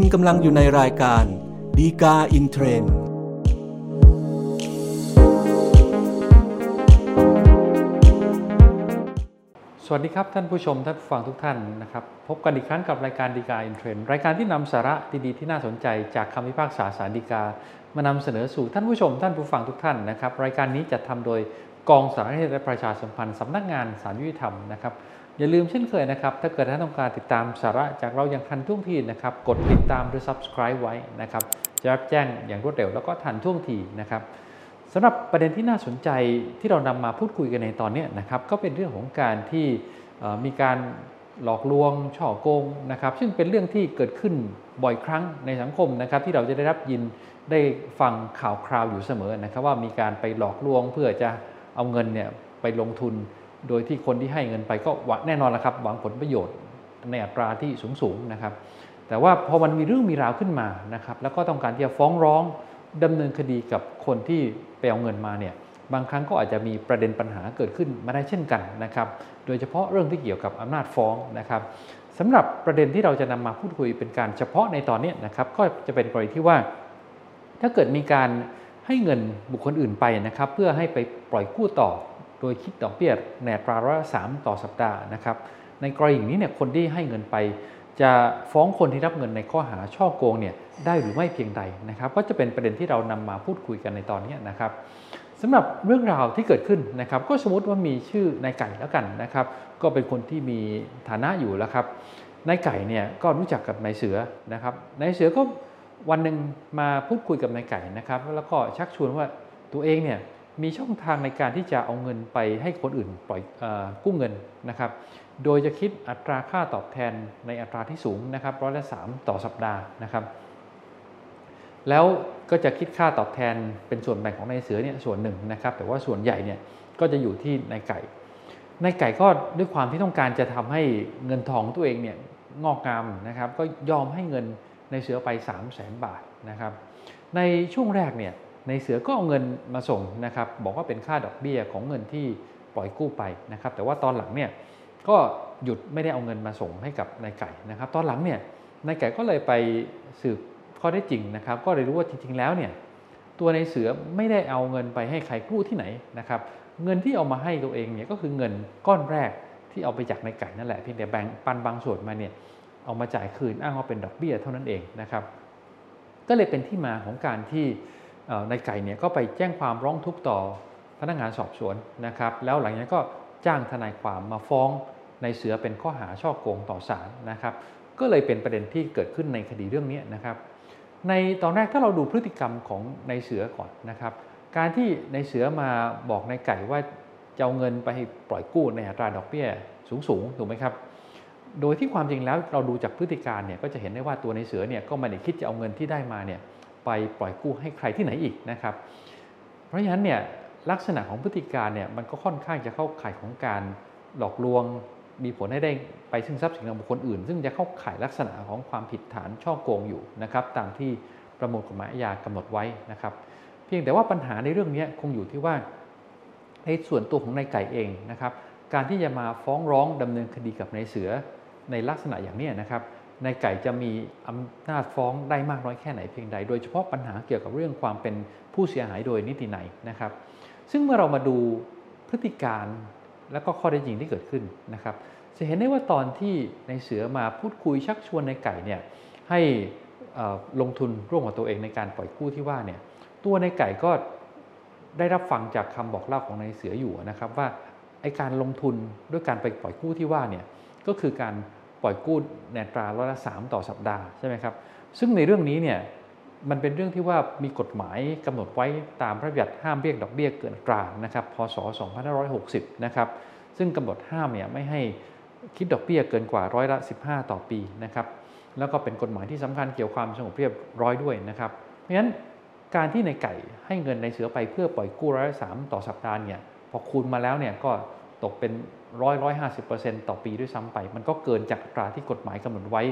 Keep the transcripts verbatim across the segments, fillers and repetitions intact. คุณกำลังอยู่ในรายการดีกา InTrendสวัสดีครับท่านผู้ชมท่านผู้ฟังทุกท่านนะครับพบกันอีกครั้งกับรายการฎีกา InTrend รายการที่นำสาระดีๆที่น่าสนใจจากคำพิพากษาศาลฎีกามานำเสนอสู่ท่านผู้ชมท่านผู้ฟังทุกท่านนะครับรายการนี้จัดทำโดยกองสารนิเทศและประชาสัมพันธ์สำนักงานศาลยุติธรรมนะครับอย่าลืมเช่นเคยนะครับถ้าเกิดท่านต้องการติดตามสาระจากเราอย่างทันท่วงทีนะครับกดติดตามหรือ Subscribe ไว้นะครับจะรับแจ้งอย่างรวดเร็วแล้วก็ทันท่วงทีนะครับสำหรับประเด็นที่น่าสนใจที่เรานำมาพูดคุยกันในตอนนี้นะครับก็เป็นเรื่องของการที่มีการหลอกลวงช่อโกงนะครับซึ่งเป็นเรื่องที่เกิดขึ้นบ่อยครั้งในสังคมนะครับที่เราจะได้รับยินได้ฟังข่าวคราวอยู่เสมอนะครับว่ามีการไปหลอกลวงเพื่อจะเอาเงินเนี่ยไปลงทุนโดยที่คนที่ให้เงินไปก็แน่นอนละครับหวังผลประโยชน์ในอัตราที่สูงๆนะครับแต่ว่าพอมันมีเรื่องมีราวขึ้นมานะครับแล้วก็ต้องการที่จะฟ้องร้องดำเนินคดีกับคนที่ไปเอาเงินมาเนี่ยบางครั้งก็อาจจะมีประเด็นปัญหาเกิดขึ้นมาได้เช่นกันนะครับโดยเฉพาะเรื่องที่เกี่ยวกับอำนาจฟ้องนะครับสำหรับประเด็นที่เราจะนำมาพูดคุยเป็นการเฉพาะในตอนนี้นะครับก็จะเป็นกรณีที่ว่าถ้าเกิดมีการให้เงินบุคคลอื่นไปนะครับเพื่อให้ไปปล่อยกู้ต่อโดยคิดดอกเบี้ยในอัตราร้อยละสามต่อสัปดาห์นะครับในกรณีนี้เนี่ยคนที่ให้เงินไปจะฟ้องคนที่รับเงินในข้อหาฉ้อโกงเนี่ยได้หรือไม่เพียงใดนะครับก็จะเป็นประเด็นที่เรานำมาพูดคุยกันในตอนนี้นะครับสำหรับเรื่องราวที่เกิดขึ้นนะครับก็สมมติว่ามีชื่อนายไก่แล้วกันนะครับก็เป็นคนที่มีฐานะอยู่แล้วครับนายไก่เนี่ยก็รู้จักกับนายเสือนะครับนายเสือก็วันหนึ่งมาพูดคุยกับนายไก่นะครับแล้วก็ชักชวนว่าตัวเองเนี่ยมีช่องทางในการที่จะเอาเงินไปให้คนอื่นปล่อยกู้เงินนะครับโดยจะคิดอัตราค่าตอบแทนในอัตราที่สูงนะครับร้อยละสามต่อสัปดาห์นะครับแล้วก็จะคิดค่าตอบแทนเป็นส่วนแบ่งของนายเสือเนี่ยส่วนหนึ่งนะครับแต่ว่าส่วนใหญ่เนี่ยก็จะอยู่ที่นายไก่นายไก่ก็ด้วยความที่ต้องการจะทำให้เงินทองตัวเองเนี่ยงอกงามนะครับก็ยอมให้เงินนายเสือไป สามแสนบาทนะครับในช่วงแรกเนี่ยนายเสือก็เอาเงินมาส่งนะครับบอกว่าเป็นค่าดอกเบี้ยของเงินที่ปล่อยกู้ไปนะครับแต่ว่าตอนหลังเนี่ยก็หยุดไม่ได้เอาเงินมาส่งให้กับนายไก่นะครับตอนหลังเนี่ยนายไก่ก็เลยไปสืบข้อได้จริงนะครับก็เลยรู้ว่าจริงๆแล้วเนี่ยตัวนายเสือไม่ได้เอาเงินไปให้ใครกู้ที่ไหนนะครับเงินที่เอามาให้ตัวเองเนี่ยก็คือเงินก้อนแรกที่เอาไปจากนายไก่นั่นแหละเพียงแต่แบ่งปันบางส่วนมาเนี่ยเอามาจ่ายคืนอ้างว่าเป็นดอกเบี้ยเท่านั้นเองนะครับก็เลยเป็นที่มาของการที่นายไก่เนี่ยก็ไปแจ้งความร้องทุกข์ต่อพนักงานสอบสวนนะครับแล้วหลังจากนั้นก็จ้างทนายความมาฟ้องนายเสือเป็นข้อหาฉ้อโกงต่อศาลนะครับก็เลยเป็นประเด็นที่เกิดขึ้นในคดีเรื่องนี้นะครับในตอนแรกถ้าเราดูพฤติกรรมของนายเสือก่อนนะครับการที่นายเสือมาบอกนายไก่ว่าจะเอาเงินไปปล่อยกู้ในอัตราดอกเบี้ยสูงๆถูกไหมครับโดยที่ความจริงแล้วเราดูจากพฤติการเนี่ยก็จะเห็นได้ว่าตัวนายเสือเนี่ยก็ไม่ได้คิดจะเอาเงินที่ได้มาเนี่ยไปปล่อยกู้ให้ใครที่ไหนอีกนะครับเพราะฉะนั้นเนี่ยลักษณะของพฤติการเนี่ยมันก็ค่อนข้างจะเข้าข่ายของการหลอกลวงมีผลให้ได้ไปซึ่งทรัพย์สินของบุคคลอื่นซึ่งจะเข้าข่ายลักษณะของความผิดฐานฉ้อโกงอยู่นะครับตามที่ประมวลกฎหมายอาญากำหนดไว้นะครับเพียงแต่ว่าปัญหาในเรื่องนี้คงอยู่ที่ว่าในส่วนตัวของนายไก่เองนะครับการที่จะมาฟ้องร้องดำเนินคดีกับนายเสือในลักษณะอย่างนี้นะครับนายไก่จะมีอำนาจฟ้องได้มากน้อยแค่ไหนเพียงใดโดยเฉพาะปัญหาเกี่ยวกับเรื่องความเป็นผู้เสียหายโดยนิตินัยนะครับซึ่งเมื่อเรามาดูพฤติการและก็ข้อเท็จจริงที่เกิดขึ้นนะครับจะเห็นได้ว่าตอนที่นายเสือมาพูดคุยชักชวนนายไก่เนี่ยให้ลงทุนร่วมกับตัวเองในการปล่อยกู้ที่ว่าเนี่ยตัวนายไก่ก็ได้รับฟังจากคำบอกเล่าของนายเสืออยู่นะครับว่าไอ้การลงทุนด้วยการไปปล่อยกู้ที่ว่าเนี่ยก็คือการปล่อยกู้ในอัตราร้อยละสามต่อสัปดาห์ใช่ไหมครับซึ่งในเรื่องนี้เนี่ยมันเป็นเรื่องที่ว่ามีกฎหมายกำหนดไว้ตามพระราชบัญญัติห้ามเรียกดอกเบี้ยเกินอัตรานะครับพ.ศ. สองพันห้าร้อยหกสิบนะครับซึ่งกำหนดห้ามเนี่ยไม่ให้คิดดอกเบี้ยเกินกว่าร้อยละสิบห้าต่อปีนะครับแล้วก็เป็นกฎหมายที่สำคัญเกี่ยวความสงบเรียบร้อยด้วยนะครับเพราะฉะนั้นการที่นายไก่ให้เงินนายเสือไปเพื่อปล่อยกู้ร้อยละสามต่อสัปดาห์เนี่ยพอคูณมาแล้วเนี่ยก็ตกเป็นร้อยร้อยห้าสิบเปอร์เซ็นต์ต่อปีด้วยซ้ำไปมันก็เกินจากอัตราที่กฎหมายกำหนดไว้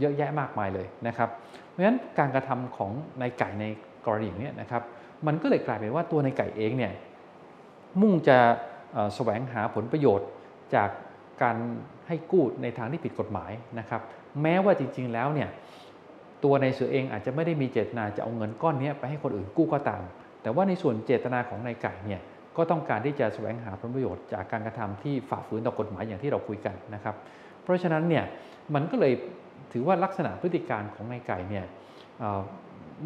เยอะแยะมากมายเลยนะครับเพราะฉะนั้นการกระทำของนายไก่ในกรณีอย่างนี้นะครับมันก็เลยกลายเป็นว่าตัวนายไก่เองเนี่ยมุ่งจะแสวงหาผลประโยชน์จากการให้กู้ในทางที่ผิดกฎหมายนะครับแม้ว่าจริงๆแล้วเนี่ย ตัวในเสือเองอาจจะไม่ได้มีเจตนาจะเอาเงินก้อนนี้ไปให้คนอื่นกู้ก็ตามแต่ว่าในส่วนเจตนาของนายไก่เนี่ยก็ต้องการที่จะแสวงหาผลประโยชน์จากการกระทำที่ฝ่าฝืนต่อกฎหมายอย่างที่เราคุยกันนะครับเพราะฉะนั้นเนี่ยมันก็เลยถือว่าลักษณะพฤติการของนายไก่เนี่ย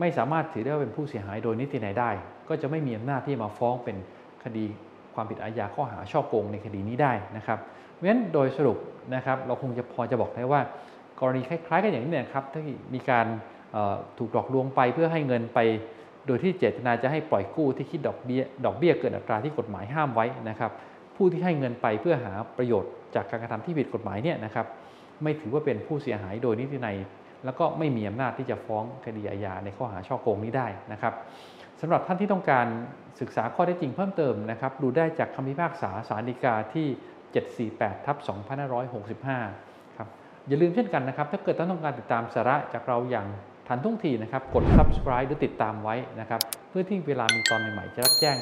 ไม่สามารถถือได้ว่าเป็นผู้เสียหายโดยนิตินัยได้ก็จะไม่มีอำนาจที่มาฟ้องเป็นคดีความผิดอาญาข้อหาฉ้อโกงในคดีนี้ได้นะครับเพราะฉะนั้นโดยสรุปนะครับเราคงจะพอจะบอกได้ว่ากรณีคล้ายๆกันอย่างนี้นะครับที่มีการถูกหลอกลวงไปเพื่อให้เงินไปโดยที่เจตนาจะให้ปล่อยกู้ที่คิดดอกเบี้ยดอกเบี้ยเกินอัตราที่กฎหมายห้ามไว้นะครับผู้ที่ให้เงินไปเพื่อหาประโยชน์จากการกระทำที่ผิดกฎหมายเนี่ยนะครับไม่ถือว่าเป็นผู้เสียหายโดยนิตินัยแล้วก็ไม่มีอำนาจที่จะฟ้องคดีอาญาในข้อหาฉ้อโกงนี้ได้นะครับสำหรับท่านที่ต้องการศึกษาข้อเท็จจริงเพิ่มเติมนะครับดูได้จากคำพิพากษาศาลฎีกาที่ เจ็ดสี่แปดทับสองพันห้าร้อยหกสิบห้า ครับอย่าลืมเช่นกันนะครับถ้าเกิดท่านต้องการติดตามสาระจากเราอย่างทันท่วงทีนะครับกด ซับสไครบ์ หรือติดตามไว้นะครับเพื่อที่เวลามีตอนใหม่ๆจะรับแจ้ง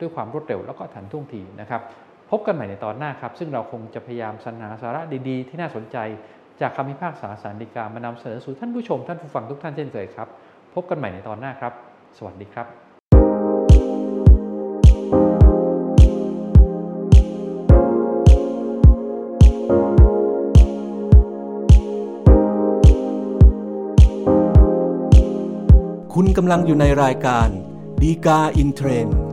ด้วยความรวดเร็วแล้วก็ทันท่วงทีนะครับพบกันใหม่ในตอนหน้าครับซึ่งเราคงจะพยายามสรรหาสาระดีๆที่น่าสนใจจากคำพิพากษาศาลฎีกามานำเสนอสู่ท่านผู้ชมท่านผู้ฟังทุกท่านเช่นเคยครับพบกันใหม่ในตอนหน้าครับสวัสดีครับคุณกำลังอยู่ในรายการฎีกา อินเทรนด์